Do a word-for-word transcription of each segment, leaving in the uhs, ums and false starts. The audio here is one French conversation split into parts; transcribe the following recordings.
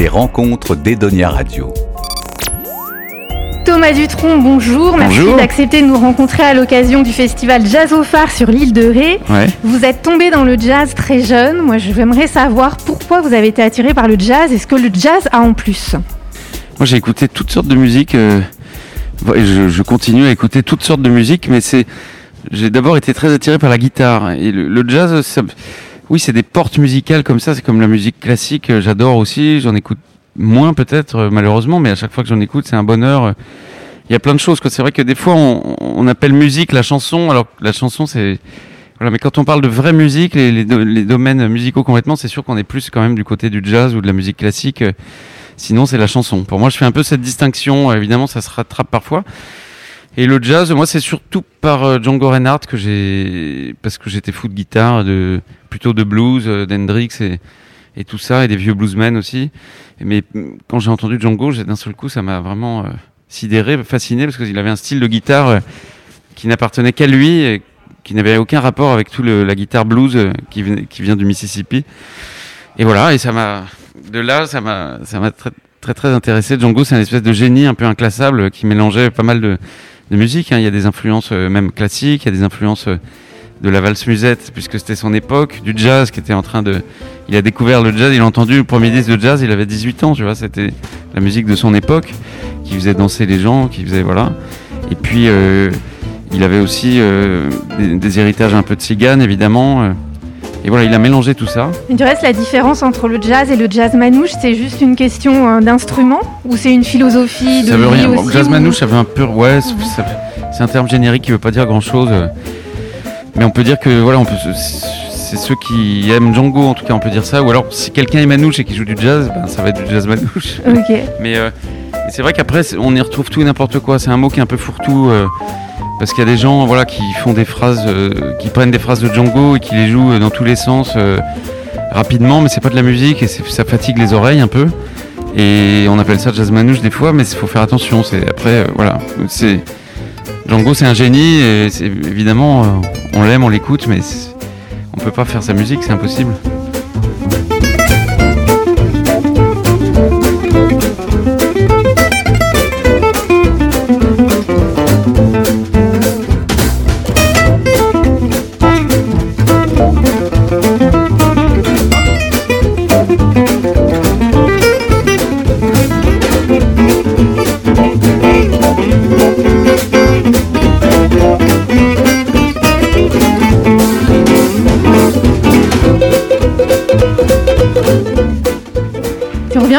les rencontres d'Edonia Radio. Thomas Dutron, bonjour. Merci bonjour. d'accepter de nous rencontrer à l'occasion du festival Jazz au Phare sur l'île de Ré. Ouais. Vous êtes tombé dans le jazz très jeune. Moi, j'aimerais savoir pourquoi vous avez été attiré par le jazz et ce que le jazz a en plus. Moi, j'ai écouté toutes sortes de musiques. Euh, je, je continue à écouter toutes sortes de musiques, mais c'est, j'ai d'abord été très attiré par la guitare. Et le, le jazz, ça, oui, c'est des portes musicales comme ça. C'est comme la musique classique. J'adore aussi. J'en écoute moins peut-être malheureusement, mais à chaque fois que j'en écoute c'est un bonheur. Il y a plein de choses quoi. C'est vrai que des fois on, on appelle musique la chanson, alors que la chanson c'est voilà, mais quand on parle de vraie musique, les, les, les domaines musicaux complètement, c'est sûr qu'on est plus quand même du côté du jazz ou de la musique classique, sinon c'est la chanson. Pour moi je fais un peu cette distinction, évidemment ça se rattrape parfois. Et le jazz, moi, c'est surtout par Django Reinhardt que j'ai, parce que j'étais fou de guitare, de plutôt de blues, d'Hendrix et et tout ça, et des vieux bluesmen aussi. Mais quand j'ai entendu Django, d'un seul coup, ça m'a vraiment euh, sidéré, fasciné, parce qu'il avait un style de guitare euh, qui n'appartenait qu'à lui, et qui n'avait aucun rapport avec tout le, la guitare blues euh, qui, qui vient du Mississippi. Et voilà, et ça m'a, de là, ça m'a, ça m'a très, très, très intéressé. Django, c'est un espèce de génie un peu inclassable qui mélangeait pas mal de, de musique, hein. Il y a des influences euh, même classiques, il y a des influences euh, de la valse musette, puisque c'était son époque, du jazz qui était en train de... Il a découvert le jazz, il a entendu le premier disque de jazz, il avait dix-huit ans, tu vois, c'était la musique de son époque, qui faisait danser les gens, qui faisait, voilà. Et puis, euh, il avait aussi euh, des, des héritages un peu de cigane, évidemment, euh, et voilà, il a mélangé tout ça. Et du reste, la différence entre le jazz et le jazz manouche, c'est juste une question euh, d'instrument, ou c'est une philosophie de... Ça veut rien, aussi, le jazz ou... manouche, ça veut un peu... Ouais, mmh. ça, c'est un terme générique qui veut pas dire grand-chose... Euh, Mais on peut dire que voilà, on peut, c'est ceux qui aiment Django, en tout cas on peut dire ça. Ou alors si quelqu'un est manouche et qui joue du jazz, ben, ça va être du jazz manouche. Okay. Mais euh, c'est vrai qu'après on y retrouve tout et n'importe quoi. C'est un mot qui est un peu fourre-tout euh, parce qu'il y a des gens voilà qui font des phrases, euh, qui prennent des phrases de Django et qui les jouent dans tous les sens euh, rapidement, mais c'est pas de la musique et c'est, ça fatigue les oreilles un peu. Et on appelle ça jazz manouche des fois, mais il faut faire attention. C'est après euh, voilà, c'est Django, c'est un génie et c'est, évidemment euh, on l'aime, on l'écoute, mais on ne peut pas faire sa musique, c'est impossible.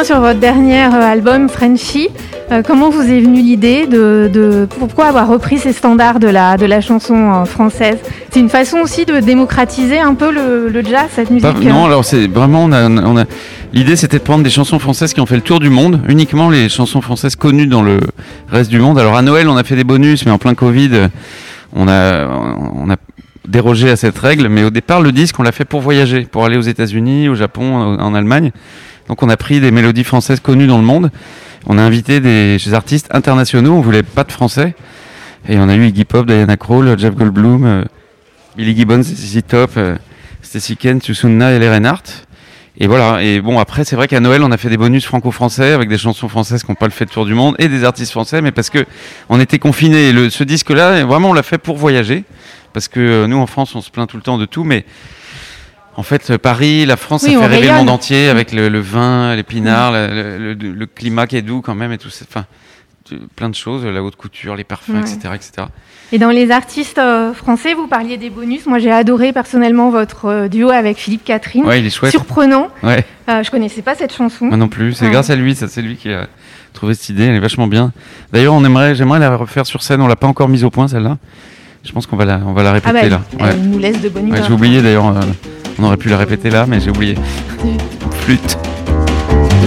Sur votre dernier album Frenchy, euh, comment vous est venue l'idée de, de pourquoi avoir repris ces standards de la de la chanson française ? C'est une façon aussi de démocratiser un peu le, le jazz, cette musique. Bah, non, alors c'est vraiment on a, on a l'idée, c'était de prendre des chansons françaises qui ont fait le tour du monde, uniquement les chansons françaises connues dans le reste du monde. Alors à Noël, on a fait des bonus, mais en plein Covid, on a on a dérogé à cette règle. Mais au départ, le disque, on l'a fait pour voyager, pour aller aux États-Unis, au Japon, en Allemagne. Donc on a pris des mélodies françaises connues dans le monde, on a invité des, des artistes internationaux, on voulait pas de français, et on a eu Iggy Pop, Diana Krall, Jeff Goldblum, euh, Billy Gibbons, Z Z Top, euh, Stacey Kent, Susanna et L. Reinhardt, et voilà. Et bon, après c'est vrai qu'à Noël on a fait des bonus franco-français avec des chansons françaises qui n'ont pas le fait de tour du monde et des artistes français, mais parce que on était confinés. Le, ce disque-là, vraiment on l'a fait pour voyager, parce que euh, nous en France on se plaint tout le temps de tout, mais... En fait, Paris, la France, oui, ça fait rêver rayonne. Le monde entier avec le, le vin, l'épinard, oui. le, le, le climat qui est doux quand même et tout ça. Enfin, plein de choses, la haute couture, les parfums, ouais. et cetera, et cetera. Et dans les artistes euh, français, vous parliez des bonus. Moi, j'ai adoré personnellement votre euh, duo avec Philippe Catherine. Ouais, il est chouette. Surprenant. Ouais. Euh, je connaissais pas cette chanson. Moi non plus. C'est ouais. grâce à lui. Ça, c'est lui qui a trouvé cette idée. Elle est vachement bien. D'ailleurs, on aimerait, j'aimerais la refaire sur scène. On l'a pas encore mise au point celle-là. Je pense qu'on va la, on va la répéter ah bah, là. Elle, ouais. elle nous laisse de bonne humeur. Ouais, j'ai oublié d'ailleurs. Euh, On aurait pu la répéter là, mais j'ai oublié. Flûte.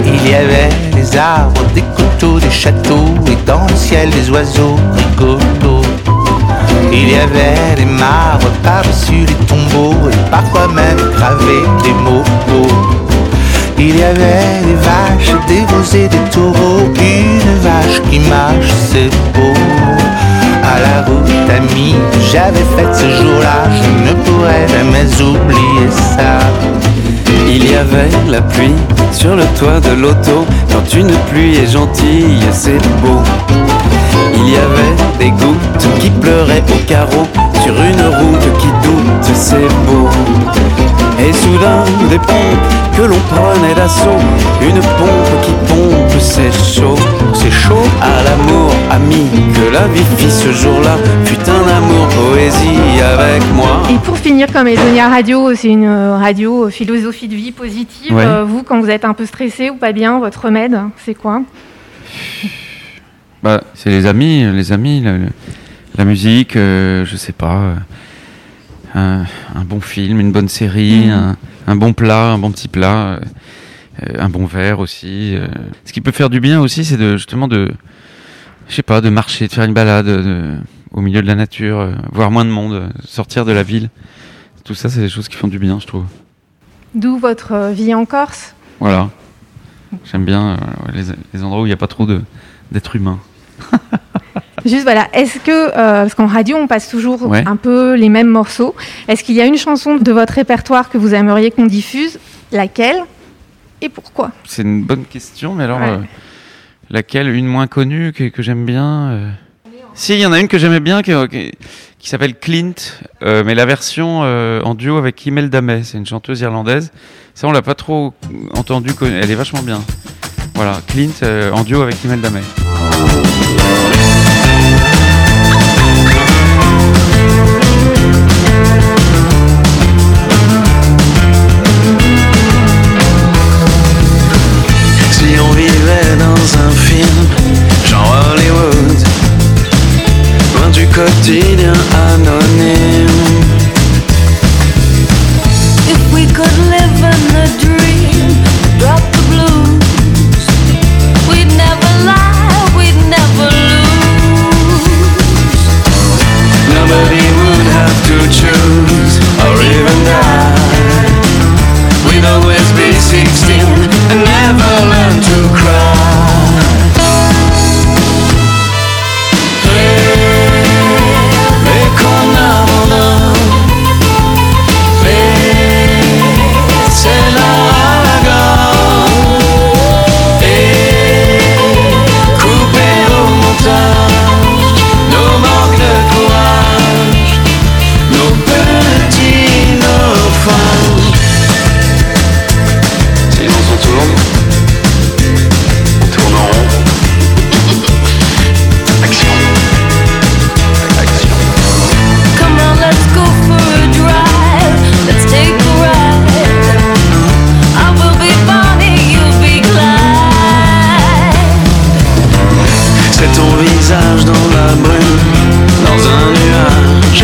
Il y avait des arbres, des coteaux, des châteaux, et dans le ciel des oiseaux rigolos. Il y avait des marbres par-dessus les tombeaux, et parfois même gravés des mots beaux. Il y avait des vaches, des veaux et des taureaux, une vache qui marche, c'est beau. À la route amie, j'avais fait ce jour-là, je ne pourrais jamais oublier ça. Il y avait la pluie, sur le toit de l'auto. Quand une pluie est gentille, c'est beau. Il y avait des gouttes qui pleuraient au carreau, sur une route qui doute, c'est beau. Et soudain, des pompes que l'on prenait d'assaut, une pompe qui pompe, c'est chaud, c'est chaud. À l'amour ami que la vie fit ce jour-là, fut un amour poésie avec moi. Et pour finir, comme Edonia Radio, c'est une radio philosophie de vie positive, ouais. euh, vous, quand vous êtes un peu stressé ou pas bien, votre remède, c'est quoi ? Bah, c'est les amis, les amis, la, la musique, euh, je sais pas, un, un bon film, une bonne série, mmh. un, un bon plat, un bon petit plat, euh, un bon verre aussi. Euh. Ce qui peut faire du bien aussi, c'est de, justement de, je sais pas, de marcher, de faire une balade de, au milieu de la nature, euh, voir moins de monde, sortir de la ville. Tout ça, c'est des choses qui font du bien, je trouve. D'où votre vie en Corse ? Voilà, j'aime bien euh, les, les endroits où il n'y a pas trop de, d'êtres humains. Juste voilà, est-ce que, euh, parce qu'en radio on passe toujours ouais. un peu les mêmes morceaux, est-ce qu'il y a une chanson de votre répertoire que vous aimeriez qu'on diffuse, laquelle et pourquoi ? C'est une bonne question, mais alors ouais. euh, laquelle, une moins connue que, que j'aime bien euh... Si, il y en a une que j'aimais bien qui, qui, qui s'appelle Clint, euh, mais la version euh, en duo avec Imelda May, c'est une chanteuse irlandaise, ça on l'a pas trop entendue, elle est vachement bien. Voilà, Clint euh, en duo avec Imelda May. Si on vivait dans un film, genre Hollywood, loin du quotidien anonyme. If we could live in a dream, drop the blues. Nobody would have to choose or even die. We'd always be sixteen and never learn to cry. Play con amor, play c'est la et couper au montage nos manques de courage. Sinon on tourne, on tourne en rond. Action, action. Come on, let's go for a drive, let's take a ride. I will be funny, you'll be glad. C'est ton visage dans la brume, dans un nuage.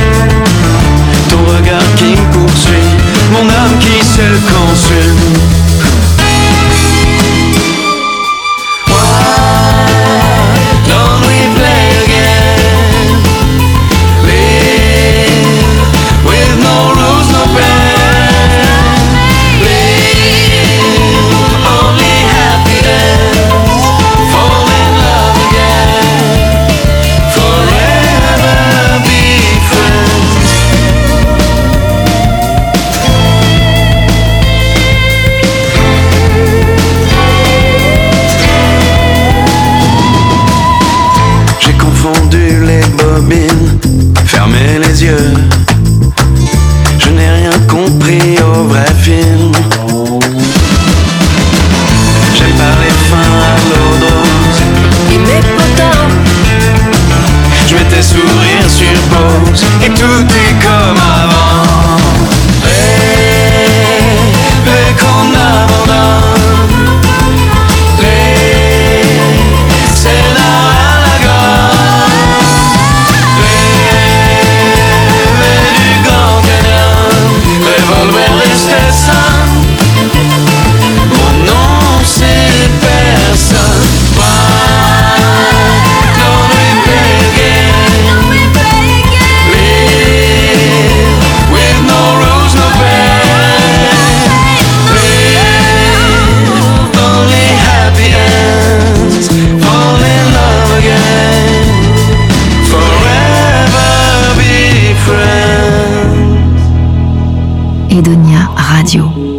Ton regard qui me poursuit, mon âme qui se consume. Why don't we play again? Live with no rules, no pain. Live only happiness. Fall in love again. Forever be friends. Fermez les yeux, je n'ai rien compris au vrai film. J'aime pas les fins à l'eau de rose, il est potin. Je mets tes sourires sur pause et tout est comme avant. Et, et qu'on abandonne. Et c'est la. Mon nom c'est personne. Why don't we play again? Live with no rules, no pain. Live only happy ends. Fall in love again. Forever be friends. Edonia Radio.